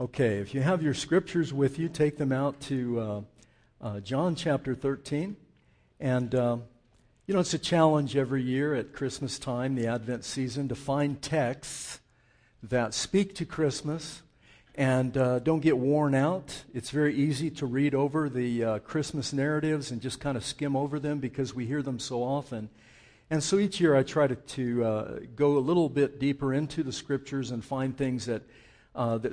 Okay, if you have your scriptures with you, take them out to John chapter 13. And, it's a challenge every year at Christmas time, the Advent season, to find texts that speak to Christmas and don't get worn out. It's very easy to read over the Christmas narratives and just kind of skim over them because we hear them so often. And so each year I try to go a little bit deeper into the scriptures and find things that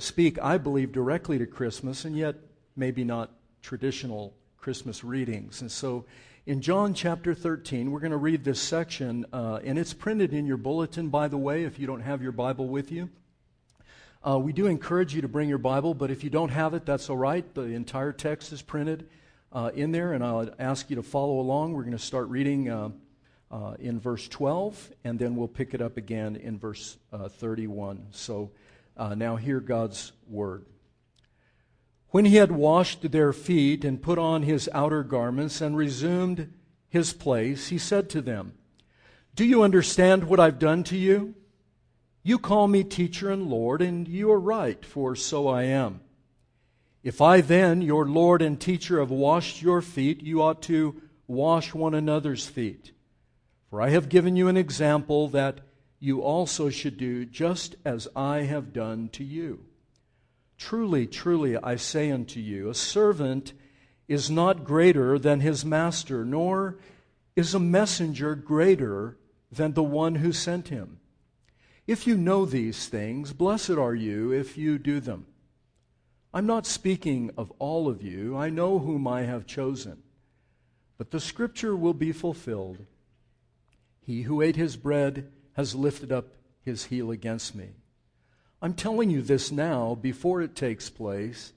speak, I believe, directly to Christmas, and yet maybe not traditional Christmas readings. And so in John chapter 13, we're going to read this section, and it's printed in your bulletin, by the way, if you don't have your Bible with you. We do encourage you to bring your Bible, but if you don't have it, that's all right. The entire text is printed in there, and I'll ask you to follow along. We're going to start reading in verse 12, and then we'll pick it up again in verse 31. So, now hear God's word. When he had washed their feet and put on his outer garments and resumed his place, he said to them, "Do you understand what I've done to you? You call me teacher and Lord, and you are right, for so I am. If I then, your Lord and teacher, have washed your feet, you ought to wash one another's feet. For I have given you an example that you also should do just as I have done to you. Truly, truly, I say unto you, a servant is not greater than his master, nor is a messenger greater than the one who sent him. If you know these things, blessed are you if you do them. I'm not speaking of all of you. I know whom I have chosen. But the scripture will be fulfilled. He who ate his bread has lifted up his heel against me. I'm telling you this now, before it takes place,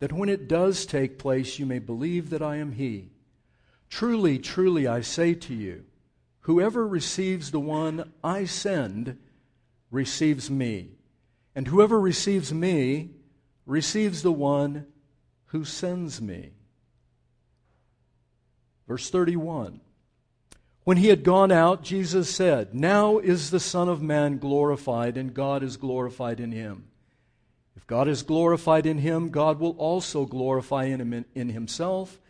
that when it does take place, you may believe that I am he. Truly, truly, I say to you, whoever receives the one I send receives me, and whoever receives me receives the one who sends me." Verse 31. When he had gone out, Jesus said, "Now is the Son of Man glorified, and God is glorified in him. If God is glorified in him, God will also glorify him in himself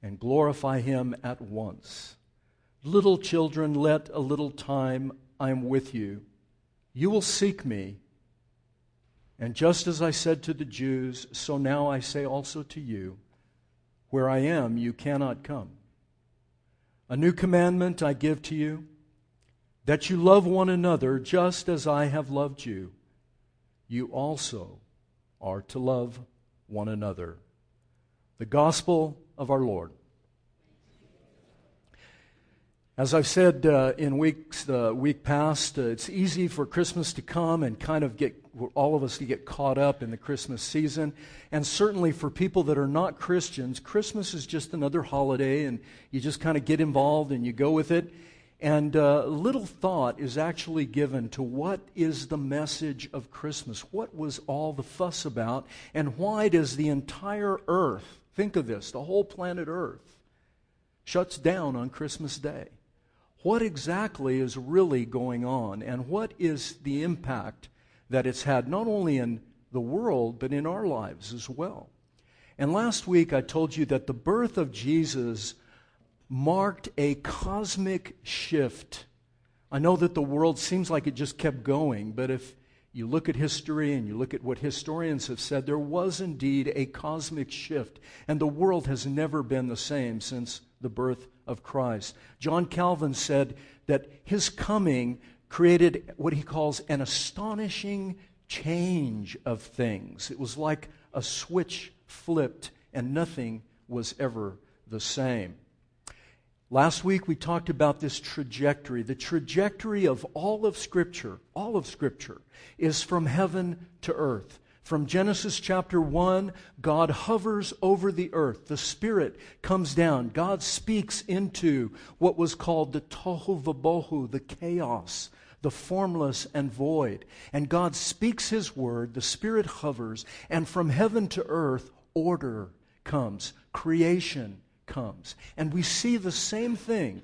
and glorify him at once. Little children, let a little time I am with you. You will seek me. And just as I said to the Jews, so now I say also to you, where I am, you cannot come. A new commandment I give to you, that you love one another just as I have loved you. You also are to love one another." The gospel of our Lord. As I've said in week past, it's easy for Christmas to come and kind of get all of us to get caught up in the Christmas season. And certainly for people that are not Christians, Christmas is just another holiday, and you just kind of get involved and you go with it. And little thought is actually given to what is the message of Christmas? What was all the fuss about? And why does the entire earth, think of this, the whole planet Earth, shuts down on Christmas Day? What exactly is really going on, and what is the impact that it's had not only in the world but in our lives as well? And last week I told you that the birth of Jesus marked a cosmic shift. I know that the world seems like it just kept going, but if you look at history and you look at what historians have said, there was indeed a cosmic shift, and the world has never been the same since the birth of Christ. John Calvin said that his coming created what he calls an astonishing change of things. It was like a switch flipped and nothing was ever the same. Last week we talked about this trajectory. The trajectory of all of Scripture, is from heaven to earth. From Genesis chapter 1, God hovers over the earth. The Spirit comes down. God speaks into what was called the tohu vabohu, the chaos, the formless and void. And God speaks His word. The Spirit hovers. And from heaven to earth, order comes. Creation comes. And we see the same thing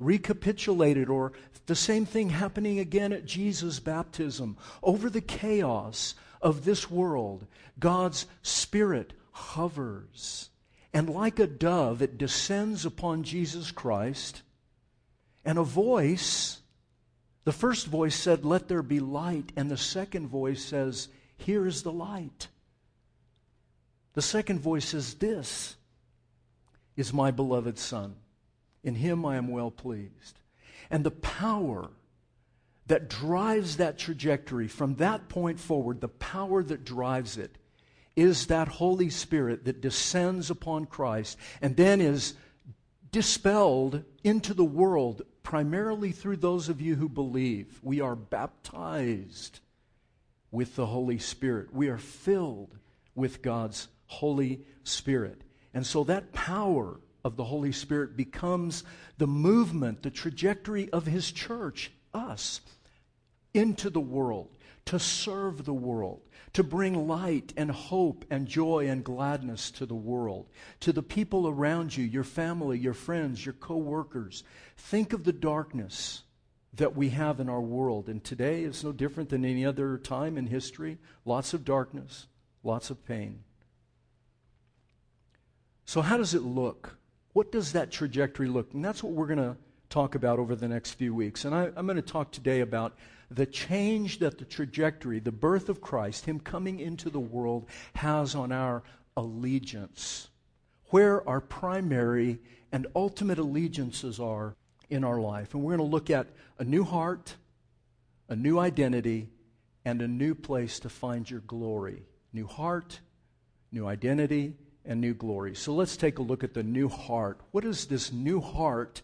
recapitulated, or the same thing happening again at Jesus' baptism. Over the chaos of this world, God's Spirit hovers, and like a dove it descends upon Jesus Christ, and a voice, the first voice said, "Let there be light," and the second voice says, "Here is the light." The second voice says, "This is my beloved Son. In Him I am well pleased." And the power that drives that trajectory from that point forward, the power that drives it, is that Holy Spirit that descends upon Christ and then is dispelled into the world primarily through those of you who believe. We are baptized with the Holy Spirit. We are filled with God's Holy Spirit. And so that power of the Holy Spirit becomes the movement, the trajectory of His church, us, into the world, to serve the world, to bring light and hope and joy and gladness to the world, to the people around you, your family, your friends, your co-workers. Think of the darkness that we have in our world. And today is no different than any other time in history. Lots of darkness, lots of pain. So how does it look? What does that trajectory look? And that's what we're going to talk about over the next few weeks. And I'm going to talk today about the change that the trajectory, the birth of Christ, Him coming into the world, has on our allegiance, where our primary and ultimate allegiances are in our life. And we're going to look at a new heart, a new identity, and a new place to find your glory. New heart, new identity, and new glory. So let's take a look at the new heart. What is this new heart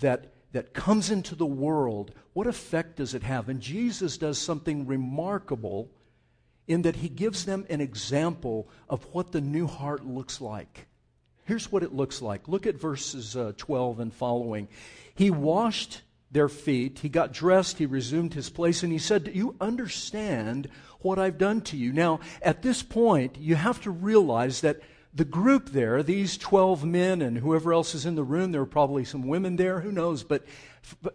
that comes into the world? What effect does it have? And Jesus does something remarkable in that He gives them an example of what the new heart looks like. Here's what it looks like. Look at verses 12 and following. He washed their feet. He got dressed. He resumed his place. And He said, "Do you understand what I've done to you?" Now, at this point, you have to realize that the group there, these 12 men and whoever else is in the room, there were probably some women there, who knows, but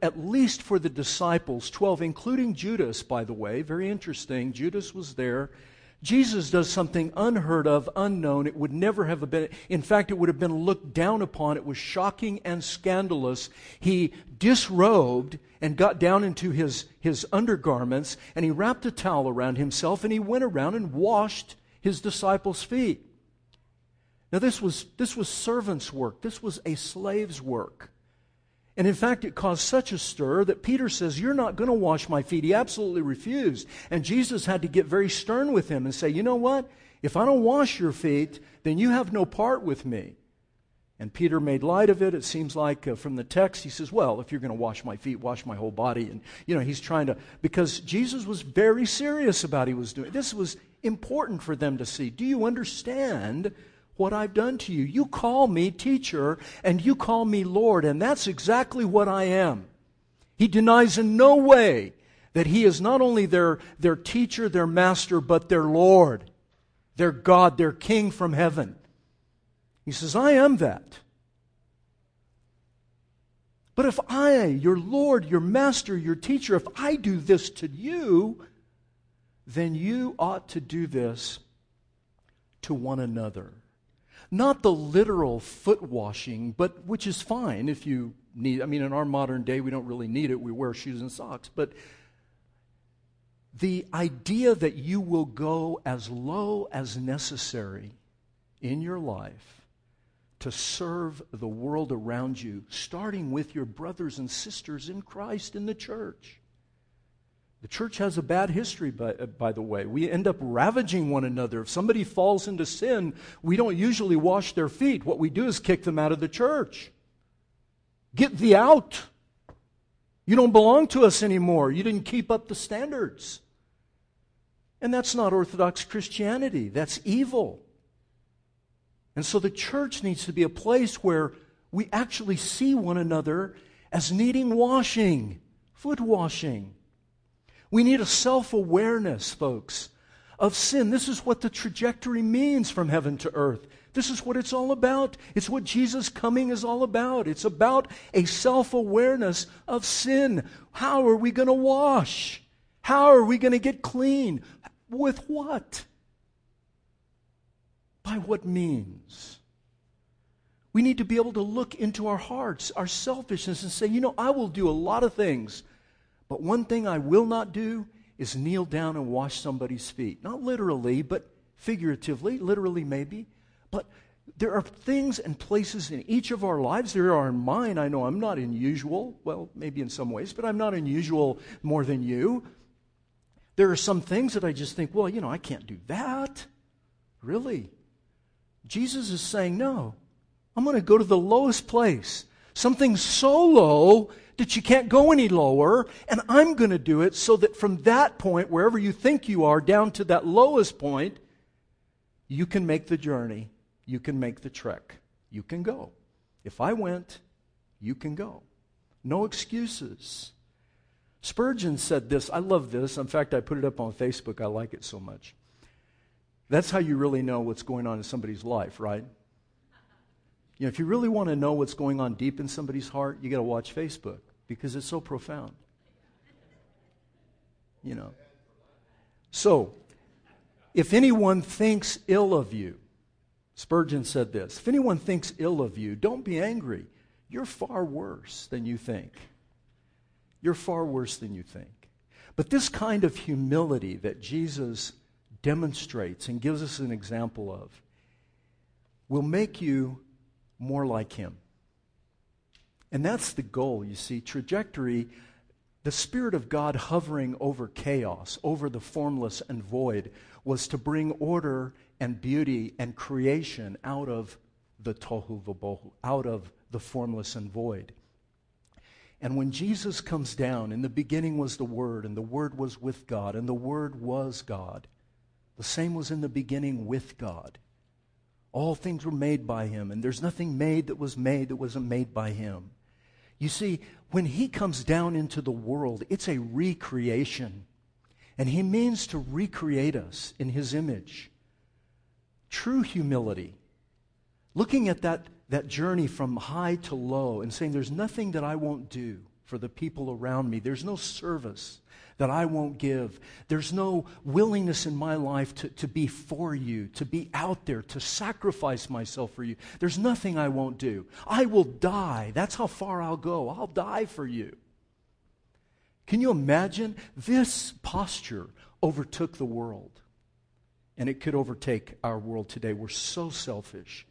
at least for the disciples, 12, including Judas, by the way, very interesting, Judas was there. Jesus does something unheard of, unknown. It would never have been, in fact, it would have been looked down upon. It was shocking and scandalous. He disrobed and got down into his undergarments, and he wrapped a towel around himself, and he went around and washed his disciples' feet. Now, this was servant's work. This was a slave's work. And in fact, it caused such a stir that Peter says, "You're not going to wash my feet." He absolutely refused. And Jesus had to get very stern with him and say, "You know what? If I don't wash your feet, then you have no part with me." And Peter made light of it. It seems like from the text, he says, "Well, if you're going to wash my feet, wash my whole body." And, you know, he's trying to, because Jesus was very serious about what he was doing. This was important for them to see. Do you understand what I've done to you? You call me teacher and you call me Lord, and that's exactly what I am. He denies in no way that He is not only their teacher, their master, but their Lord, their God, their King from heaven. He says, "I am that. But if I, your Lord, your master, your teacher, if I do this to you, then you ought to do this to one another." Not the literal foot washing, but which is fine if you need. I mean, in our modern day, we don't really need it. We wear shoes and socks. But the idea that you will go as low as necessary in your life to serve the world around you, starting with your brothers and sisters in Christ in the church. The church has a bad history, by the way. We end up ravaging one another. If somebody falls into sin, we don't usually wash their feet. What we do is kick them out of the church. Get thee out. You don't belong to us anymore. You didn't keep up the standards. And that's not Orthodox Christianity. That's evil. And so the church needs to be a place where we actually see one another as needing washing, foot washing. We need a self-awareness, folks, of sin. This is what the trajectory means from heaven to earth. This is what it's all about. It's what Jesus' coming is all about. It's about a self-awareness of sin. How are we going to wash? How are we going to get clean? With what? By what means? We need to be able to look into our hearts, our selfishness, and say, you know, I will do a lot of things, but one thing I will not do is kneel down and wash somebody's feet. Not literally, but figuratively, literally maybe. But there are things and places in each of our lives. There are in mine. I know I'm not unusual. Well, maybe in some ways, but I'm not unusual more than you. There are some things that I just think, well, you know, I can't do that. Really? Jesus is saying, no, I'm going to go to the lowest place. Something so low that you can't go any lower, and I'm going to do it so that from that point, wherever you think you are, down to that lowest point, you can make the journey. You can make the trek. You can go. If I went, you can go. No excuses. Spurgeon said this. I love this. In fact, I put it up on Facebook. I like it so much. That's how you really know what's going on in somebody's life, right? You know, if you really want to know what's going on deep in somebody's heart, you got to watch Facebook because it's so profound. You know. So, if anyone thinks ill of you, Spurgeon said this, if anyone thinks ill of you, don't be angry. You're far worse than you think. You're far worse than you think. But this kind of humility that Jesus demonstrates and gives us an example of will make you more like Him. And that's the goal, you see. Trajectory, the Spirit of God hovering over chaos, over the formless and void, was to bring order and beauty and creation out of the tohu vabohu, out of the formless and void. And when Jesus comes down, in the beginning was the Word, and the Word was with God, and the Word was God. The same was in the beginning with God. All things were made by Him, and there's nothing made that wasn't made by Him. You see, when He comes down into the world, it's a recreation. And He means to recreate us in His image. True humility, looking at that journey from high to low and saying there's nothing that I won't do for the people around me. There's no service that I won't give. There's no willingness in my life to be for you, to be out there, to sacrifice myself for you. There's nothing I won't do. I will die. That's how far I'll go. I'll die for you. Can you imagine? This posture overtook the world. And it could overtake our world today. We're so selfish,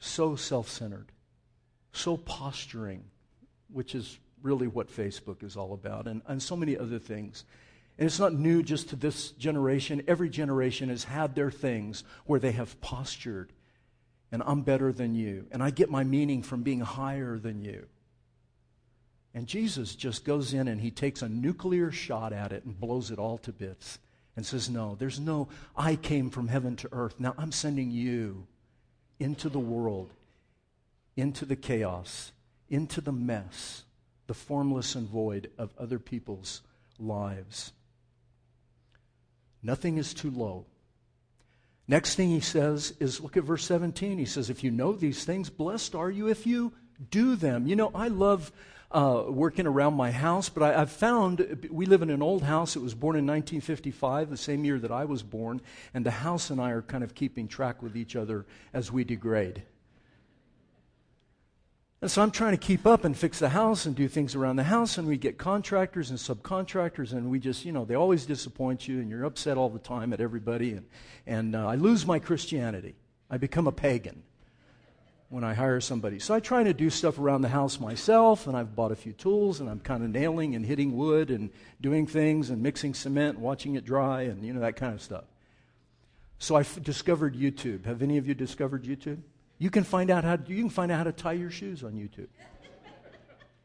so self-centered, so posturing, which is really what Facebook is all about, and so many other things. And it's not new just to this generation. Every generation has had their things where they have postured, and I'm better than you, and I get my meaning from being higher than you. And Jesus just goes in and He takes a nuclear shot at it and blows it all to bits. And says, no, there's no, I came from heaven to earth. Now I'm sending you into the world, into the chaos, into the mess, the formless and void of other people's lives. Nothing is too low. Next thing He says is, look at verse 17. He says, if you know these things, blessed are you if you do them. You know, I love working around my house, but I've found, we live in an old house. It was born in 1955, the same year that I was born, and the house and I are kind of keeping track with each other as we degrade. And so I'm trying to keep up and fix the house and do things around the house, and we get contractors and subcontractors, and we just, you know, they always disappoint you, and you're upset all the time at everybody, and I lose my Christianity. I become a pagan when I hire somebody. So I try to do stuff around the house myself, and I've bought a few tools, and I'm kind of nailing and hitting wood and doing things and mixing cement and watching it dry and, you know, that kind of stuff. So I discovered YouTube. Have any of you discovered YouTube? You can find out how to tie your shoes on YouTube.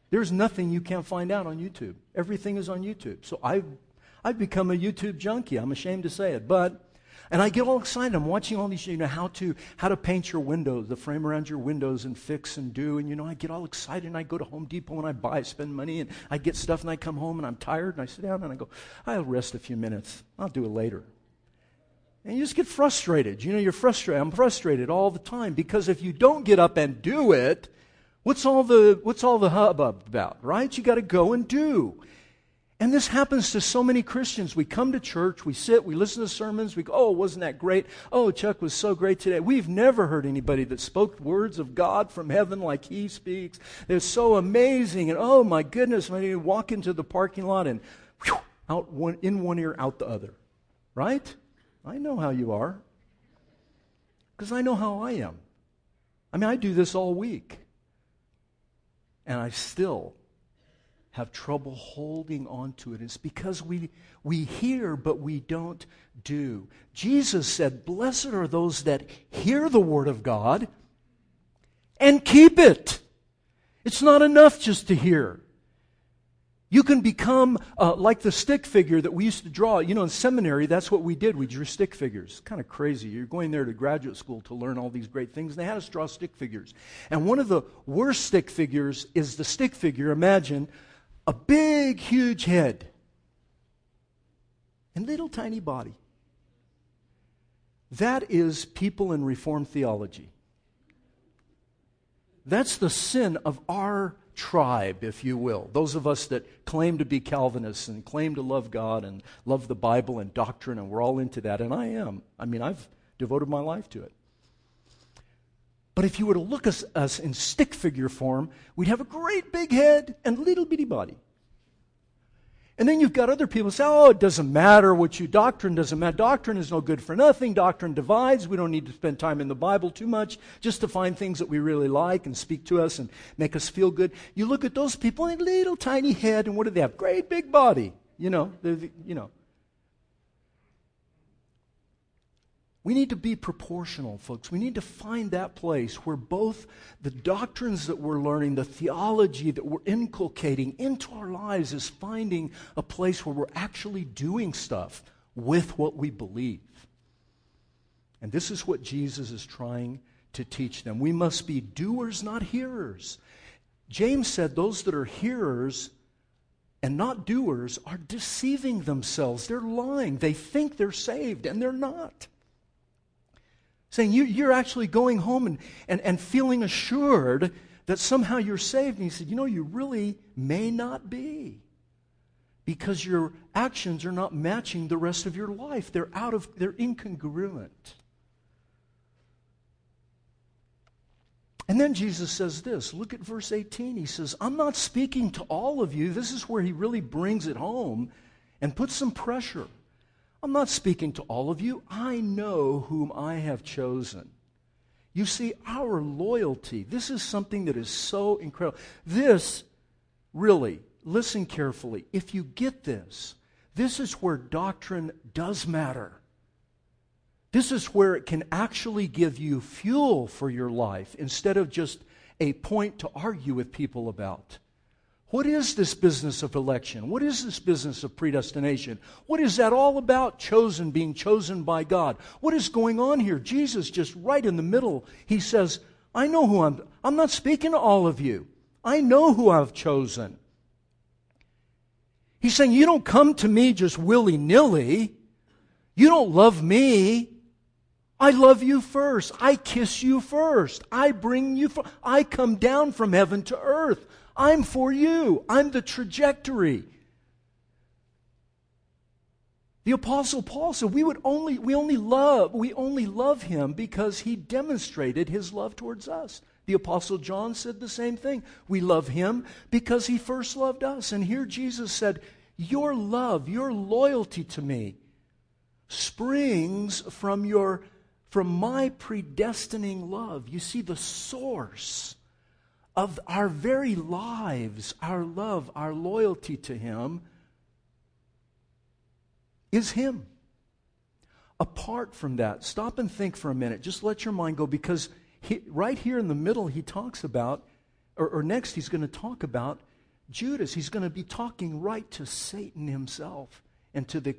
There's nothing you can't find out on YouTube. Everything is on YouTube. So I've become a YouTube junkie. I'm ashamed to say it, but and I get all excited. I'm watching all these, you know, how to paint your windows, the frame around your windows and fix and do. And, you know, I get all excited and I go to Home Depot and I spend money and I get stuff and I come home and I'm tired and I sit down and I go, I'll rest a few minutes. I'll do it later. And you just get frustrated. You know, you're frustrated. I'm frustrated all the time because if you don't get up and do it, what's all the hubbub about, right? You got to go and do. And this happens to so many Christians. We come to church, we sit, we listen to sermons, we go, oh, wasn't that great? Oh, Chuck was so great today. We've never heard anybody that spoke words of God from heaven like he speaks. It's so amazing. And oh, my goodness, when you walk into the parking lot and whew, out one, in one ear, out the other. Right? I know how you are. Because I know how I am. I mean, I do this all week. And I still have trouble holding on to it. It's because we hear, but we don't do. Jesus said, blessed are those that hear the word of God and keep it. It's not enough just to hear. You can become like the stick figure that we used to draw. You know, in seminary, that's what we did. We drew stick figures. Kind of crazy. You're going there to graduate school to learn all these great things. They had us draw stick figures. And one of the worst stick figures is the stick figure, imagine, a big, huge head and little tiny body. That is people in Reformed theology. That's the sin of our tribe, if you will. Those of us that claim to be Calvinists and claim to love God and love the Bible and doctrine, and we're all into that, and I am. I mean, I've devoted my life to it. But if you were to look at us in stick figure form, we'd have a great big head and little bitty body. And then you've got other people say, oh, it doesn't matter what you doctrine doesn't matter. Doctrine is no good for nothing. Doctrine divides. We don't need to spend time in the Bible too much just to find things that we really like and speak to us and make us feel good. You look at those people, a little tiny head, and what do they have? Great big body. You know, We need to be proportional, folks. We need to find that place where both the doctrines that we're learning, the theology that we're inculcating into our lives is finding a place where we're actually doing stuff with what we believe. And this is what Jesus is trying to teach them. We must be doers, not hearers. James said those that are hearers and not doers are deceiving themselves. They're lying. They think they're saved, and they're not. Saying you're actually going home and feeling assured that somehow you're saved. And he said, you know, you really may not be, because your actions are not matching the rest of your life. They're incongruent. And then Jesus says this, look at verse 18. He says, I'm not speaking to all of you. This is where he really brings it home and puts some pressure. I'm not speaking to all of you. I know whom I have chosen. You see, our loyalty, this is something that is so incredible. This, really, listen carefully. If you get this is where doctrine does matter. This is where it can actually give you fuel for your life instead of just a point to argue with people about. What is this business of election? What is this business of predestination? What is that all about? Chosen, being chosen by God. What is going on here? Jesus just right in the middle, he says, I know who I'm not speaking to all of you. I know who I've chosen. He's saying, you don't come to me just willy-nilly. You don't love me. I love you first. I kiss you first. I bring you first. I come down from heaven to earth. I'm for you. I'm the trajectory. The Apostle Paul said we only love him because he demonstrated his love towards us. The Apostle John said the same thing. We love him because he first loved us. And here Jesus said, your love, your loyalty to me springs from my predestining love. You see, the source of our very lives, our love, our loyalty to him is him. Apart from that, stop and think for a minute. Just let your mind go, because right here in the middle he talks about, or next he's going to talk about Judas. He's going to be talking right to Satan himself and to the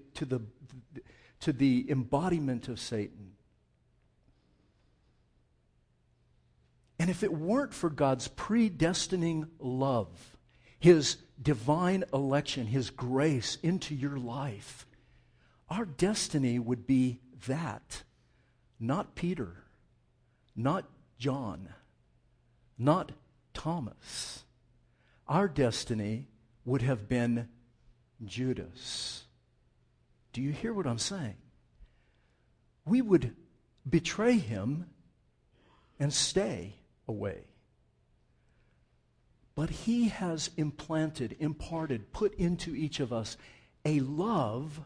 embodiment of Satan. And if it weren't for God's predestining love, his divine election, his grace into your life, our destiny would be that. Not Peter, not John, not Thomas. Our destiny would have been Judas. Do you hear what I'm saying? We would betray him and stay away. But he has implanted, imparted, put into each of us a love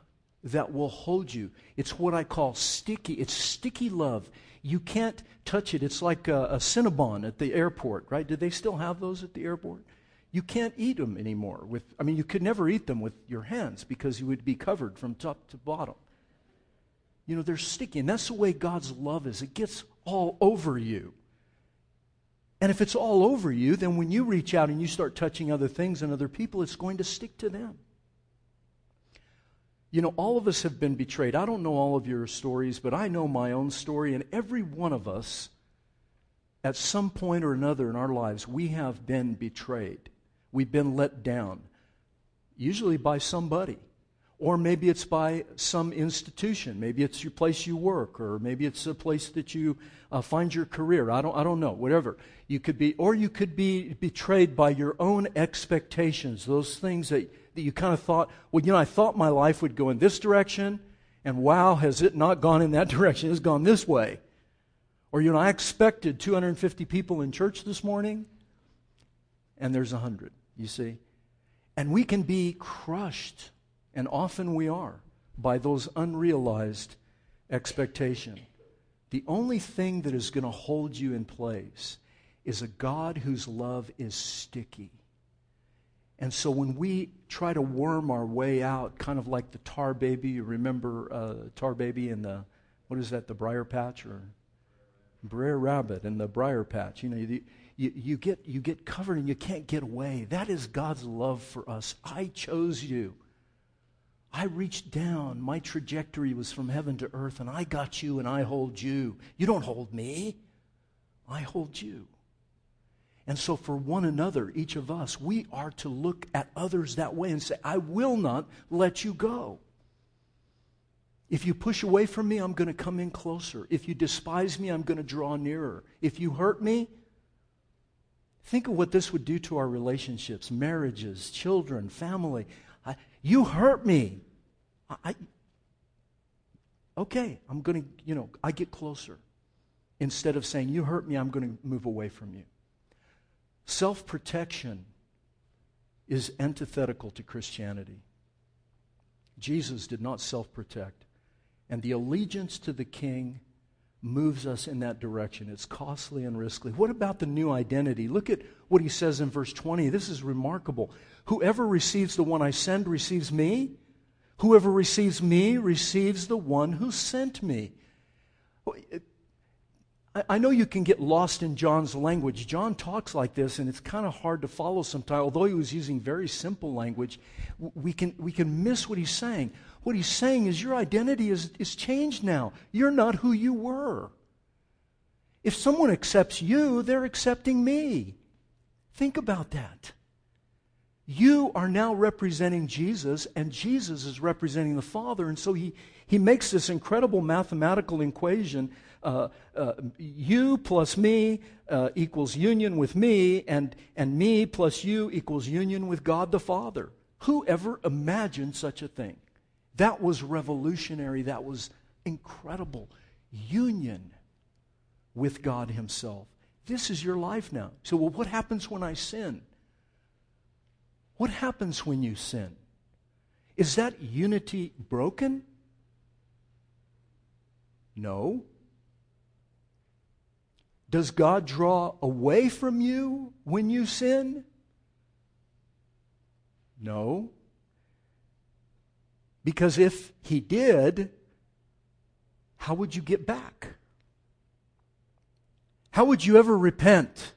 that will hold you. It's what I call sticky. It's sticky love. You can't touch it. It's like a Cinnabon at the airport, right? Do they still have those at the airport? You can't eat them anymore. You could never eat them with your hands because you would be covered from top to bottom. You know, they're sticky. And that's the way God's love is. It gets all over you. And if it's all over you, then when you reach out and you start touching other things and other people, it's going to stick to them. You know, all of us have been betrayed. I don't know all of your stories, but I know my own story. And every one of us, at some point or another in our lives, we have been betrayed. We've been let down, usually by somebody. Or maybe it's by some institution. Maybe it's your place you work, or maybe it's a place that you find your career. I don't know. Whatever you could be, or you could be betrayed by your own expectations. Those things that you kind of thought, well, you know, I thought my life would go in this direction, and wow, has it not gone in that direction? It's gone this way. Or, you know, I expected 250 people in church this morning, and there's 100. You see, and we can be crushed. And often we are, by those unrealized expectations. The only thing that is going to hold you in place is a God whose love is sticky. And so when we try to worm our way out, kind of like the tar baby, you remember tar baby and the briar patch or Brer Rabbit and the briar patch. You know, you get covered and you can't get away. That is God's love for us. I chose you. I reached down. My trajectory was from heaven to earth, and I got you, and I hold you. You don't hold me. I hold you. And so for one another, each of us, we are to look at others that way and say, I will not let you go. If you push away from me, I'm going to come in closer. If you despise me, I'm going to draw nearer. If you hurt me, think of what this would do to our relationships, marriages, children, family. You hurt me. I'm going to, I get closer. Instead of saying, you hurt me, I'm going to move away from you. Self-protection is antithetical to Christianity. Jesus did not self-protect. And the allegiance to the King moves us in that direction. It's costly and risky. What about the new identity? Look at what he says in verse 20. This is remarkable. Whoever receives the one I send receives me. Whoever receives me receives the one who sent me. I know you can get lost in John's language. John talks like this, and it's kind of hard to follow sometimes. Although he was using very simple language, we can miss what he's saying. What he's saying is your identity is changed now. You're not who you were. If someone accepts you, they're accepting me. Think about that. You are now representing Jesus, and Jesus is representing the Father. And so he makes this incredible mathematical equation. You plus me equals union with me, and me plus you equals union with God the Father. Whoever imagined such a thing? That was revolutionary. That was incredible. Union with God himself. This is your life now. So, well, what happens when I sin? What happens when you sin? Is that unity broken? No. Does God draw away from you when you sin? No. Because if he did, how would you get back? How would you ever repent?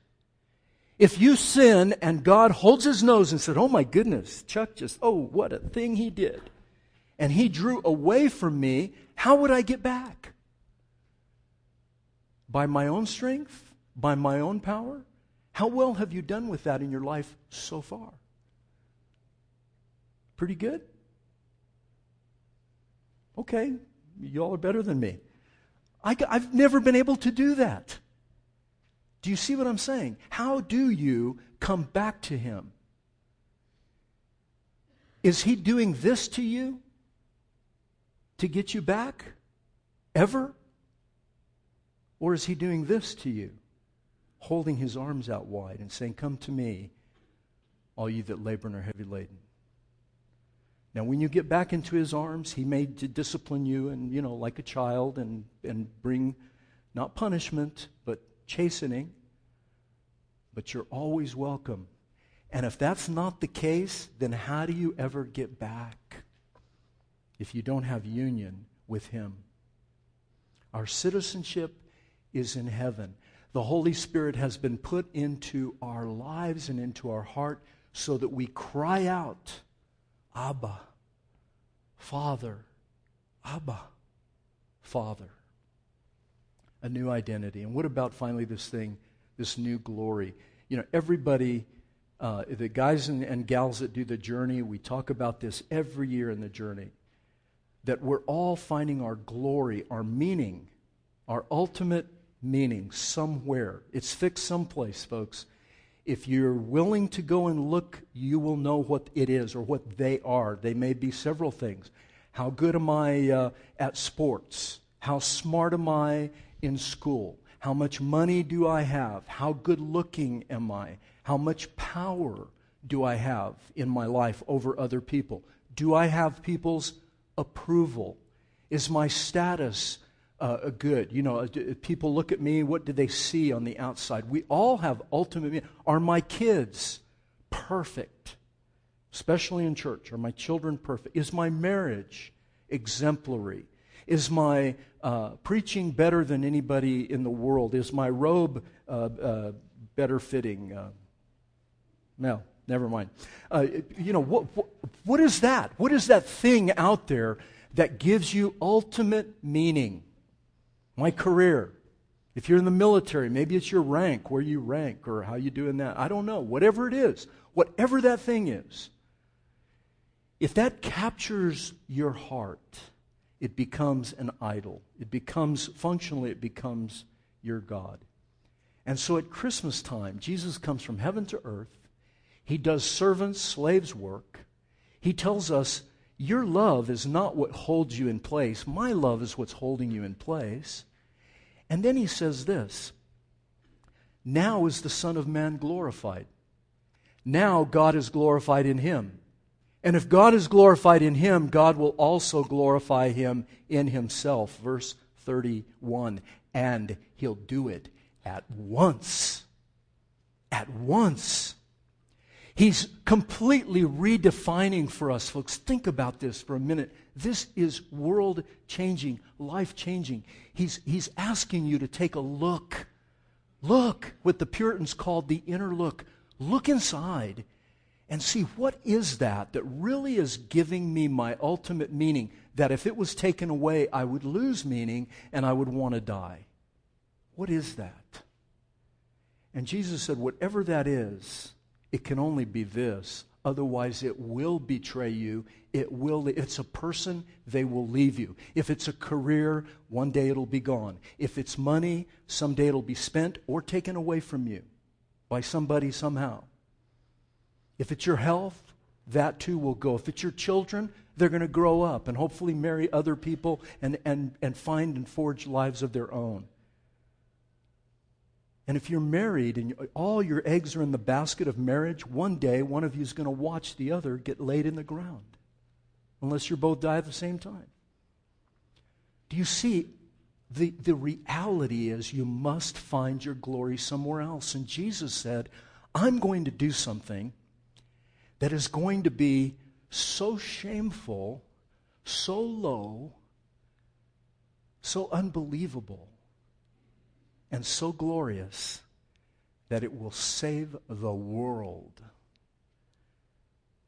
If you sin and God holds his nose and said, oh my goodness, Chuck just, oh what a thing he did. And he drew away from me, how would I get back? By my own strength? By my own power? How well have you done with that in your life so far? Pretty good? Okay, y'all are better than me. I've never been able to do that. Do you see what I'm saying? How do you come back to him? Is he doing this to you to get you back ever? Or is he doing this to you, holding his arms out wide and saying, come to me, all you that labor and are heavy laden? Now, when you get back into his arms, he may discipline you and, like a child and bring not punishment, but chastening. But you're always welcome. And if that's not the case, then how do you ever get back if you don't have union with him? Our citizenship is in heaven. The Holy Spirit has been put into our lives and into our heart so that we cry out, Abba, Father, Abba, Father. A new identity. And what about finally this thing, this new glory? Everybody, the guys and gals that do the journey, we talk about this every year in the journey, that we're all finding our glory, our meaning, our ultimate meaning somewhere. It's fixed someplace, folks. If you're willing to go and look, you will know what it is or what they are. They may be several things. How good am I at sports? How smart am I in school? How much money do I have? How good looking am I? How much power do I have in my life over other people? Do I have people's approval? Is my status good? People look at me, what do they see on the outside? We all have ultimate meaning. Are my kids perfect? Especially in church. Are my children perfect? Is my marriage exemplary? Is my preaching better than anybody in the world? Is my robe better fitting? No, never mind. What is that? What is that thing out there that gives you ultimate meaning? My career. If you're in the military, maybe it's your rank, where you rank, or how you do in that. I don't know. Whatever it is, whatever that thing is, if that captures your heart, it becomes an idol. It becomes your God. And so at Christmas time, Jesus comes from heaven to earth. He does servants, slaves work. He tells us, your love is not what holds you in place. My love is what's holding you in place. And then he says this, now is the Son of Man glorified. Now God is glorified in him. And if God is glorified in him, God will also glorify him in himself. Verse 31. And he'll do it at once. At once. He's completely redefining for us, folks. Think about this for a minute. This is world-changing, life-changing. He's asking you to take a look. Look, what the Puritans called the inner look. Look inside. And see, what is that really is giving me my ultimate meaning, that if it was taken away, I would lose meaning and I would want to die? What is that? And Jesus said, whatever that is, it can only be this. Otherwise, it will betray you. If it's a person, they will leave you. If it's a career, one day it'll be gone. If it's money, someday it'll be spent or taken away from you by somebody somehow. If it's your health, that too will go. If it's your children, they're going to grow up and hopefully marry other people and find and forge lives of their own. And if you're married and all your eggs are in the basket of marriage, one day one of you is going to watch the other get laid in the ground, unless you both die at the same time. Do you see? The reality is you must find your glory somewhere else. And Jesus said, I'm going to do something that is going to be so shameful, so low, so unbelievable, and so glorious that it will save the world.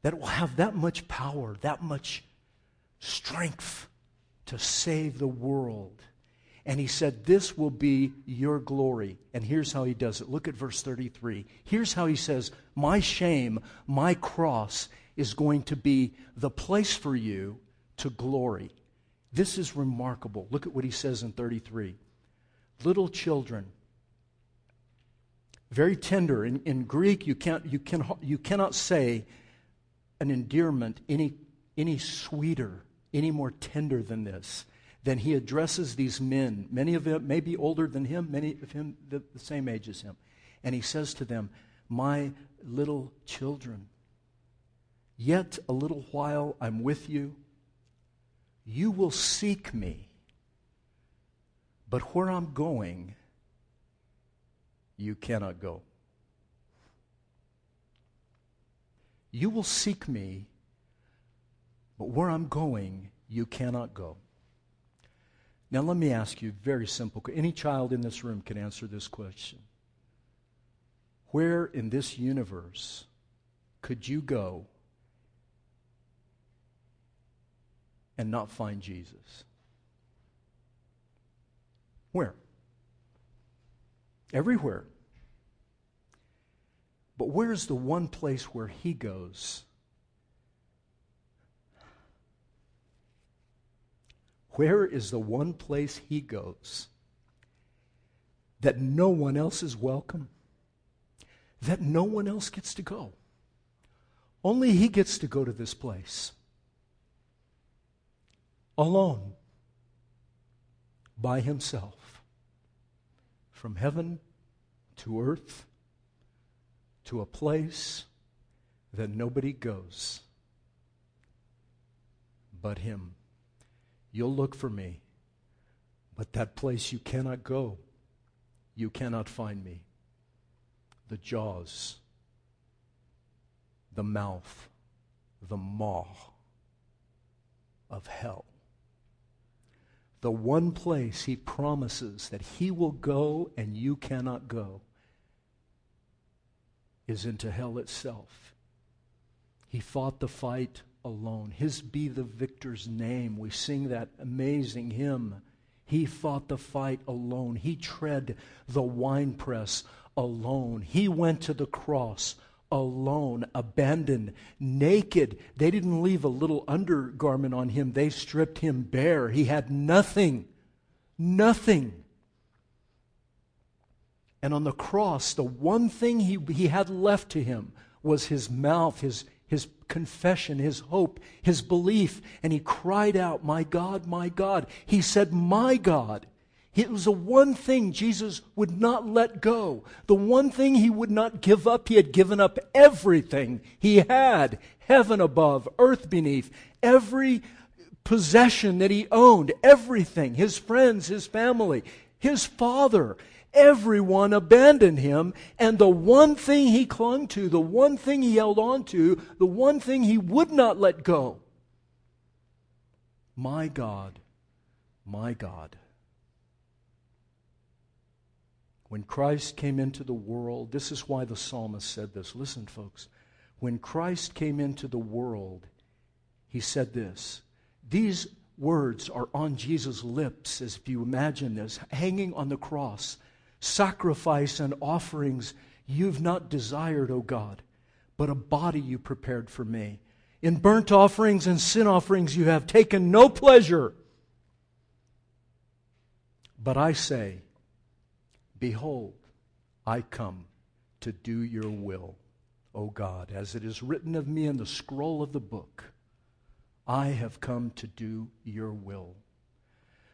That it will have that much power, that much strength to save the world. And he said, this will be your glory. And here's how he does it. Look at verse 33. Here's how he says, my shame, my cross is going to be the place for you to glory. This is remarkable. Look at what he says in 33. Little children, very tender. In Greek, you cannot say an endearment any sweeter, any more tender than this, than he addresses these men, many of them maybe older than him, many of him the same age as him. And he says to them, "My little children, yet a little while I'm with you. You will seek me, but where I'm going, you cannot go. You will seek me, but where I'm going, you cannot go." Now let me ask you very simple. Any child in this room can answer this question. Where in this universe could you go and not find Jesus? Where? Everywhere. But where's the one place where he goes? Where is the one place he goes that no one else is welcome? That no one else gets to go? Only he gets to go to this place. Alone. By himself. From heaven to earth. To a place that nobody goes but him. You'll look for me, but that place you cannot go, you cannot find me. The jaws, the mouth, the maw of hell. The one place he promises that he will go and you cannot go is into hell itself. He fought the fight alone. His be the victor's name. We sing that amazing hymn. He fought the fight alone. He tread the winepress alone. He went to the cross alone, abandoned, naked. They didn't leave a little undergarment on him. They stripped him bare. He had nothing. Nothing. And on the cross, the one thing he had left to him was his mouth, his confession, his hope, his belief. And he cried out, "My God, my God." He said, "My God." It was the one thing Jesus would not let go. The one thing he would not give up. He had given up everything he had. Heaven above, earth beneath, every possession that he owned, everything. His friends, his family, his father. Everyone abandoned him, and the one thing he clung to, the one thing he held on to, the one thing he would not let go. My God, my God. When Christ came into the world, this is why the psalmist said this. Listen, folks. When Christ came into the world, he said this. These words are on Jesus' lips, as if you imagine this, hanging on the cross. "Sacrifice and offerings you've not desired, O God, but a body you prepared for me. In burnt offerings and sin offerings you have taken no pleasure. But I say, behold, I come to do your will, O God, as it is written of me in the scroll of the book. I have come to do your will."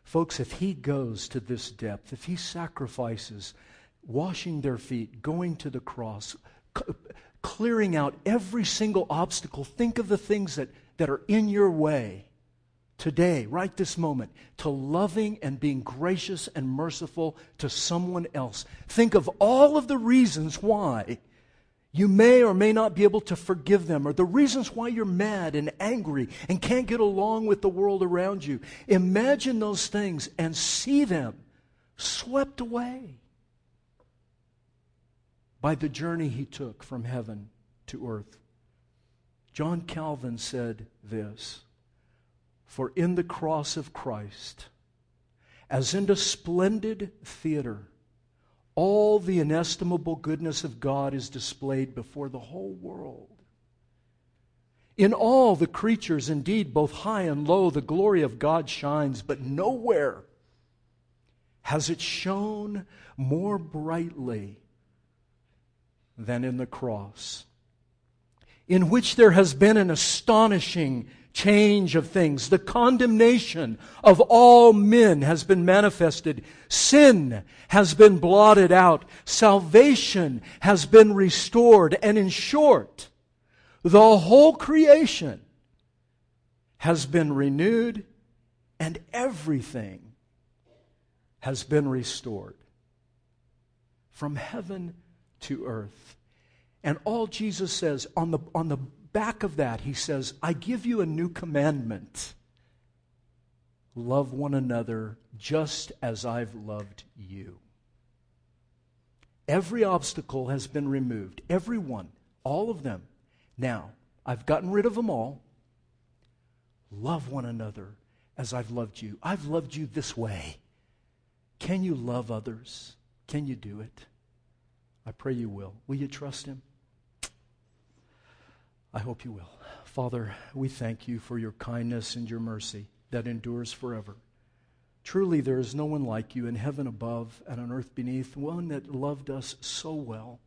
Folks, if he goes to this depth, if he sacrifices, washing their feet, going to the cross, clearing out every single obstacle, think of the things that are in your way today, right this moment, to loving and being gracious and merciful to someone else. Think of all of the reasons why you may or may not be able to forgive them, or the reasons why you're mad and angry and can't get along with the world around you. Imagine those things and see them swept away by the journey he took from heaven to earth. John Calvin said this, "For in the cross of Christ, as in a splendid theater, all the inestimable goodness of God is displayed before the whole world. In all the creatures, indeed, both high and low, the glory of God shines, but nowhere has it shone more brightly than in the cross. in which there has been an astonishing change of things. The condemnation of all men has been manifested. Sin has been blotted out. Salvation has been restored. And in short, the whole creation has been renewed and everything has been restored from heaven to earth. And all Jesus says, on the back of that, he says, I give you a new commandment. Love one another just as I've loved you. Every obstacle has been removed. Every one. All of them. Now, I've gotten rid of them all. Love one another as I've loved you. I've loved you this way. Can you love others? Can you do it? I pray you will. Will you trust Him? I hope you will. Father, we thank you for your kindness and your mercy that endures forever. Truly, there is no one like you in heaven above and on earth beneath, one that loved us so well.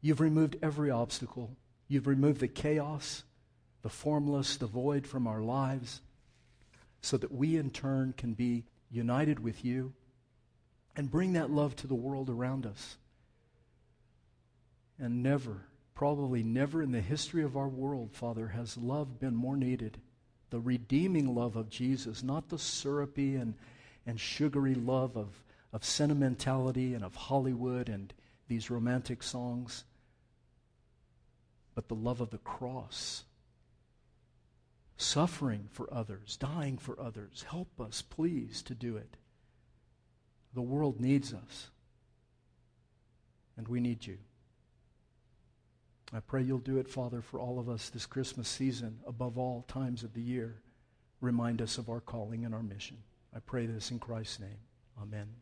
You've removed every obstacle. You've removed the chaos, the formless, the void from our lives, so that we in turn can be united with you and bring that love to the world around us. And never, probably never in the history of our world, Father, has love been more needed. The redeeming love of Jesus, not the syrupy and sugary love of sentimentality and of Hollywood and these romantic songs, but the love of the cross. Suffering for others, dying for others. Help us, please, to do it. The world needs us, and we need you. I pray you'll do it, Father, for all of us this Christmas season, above all times of the year. Remind us of our calling and our mission. I pray this in Christ's name. Amen.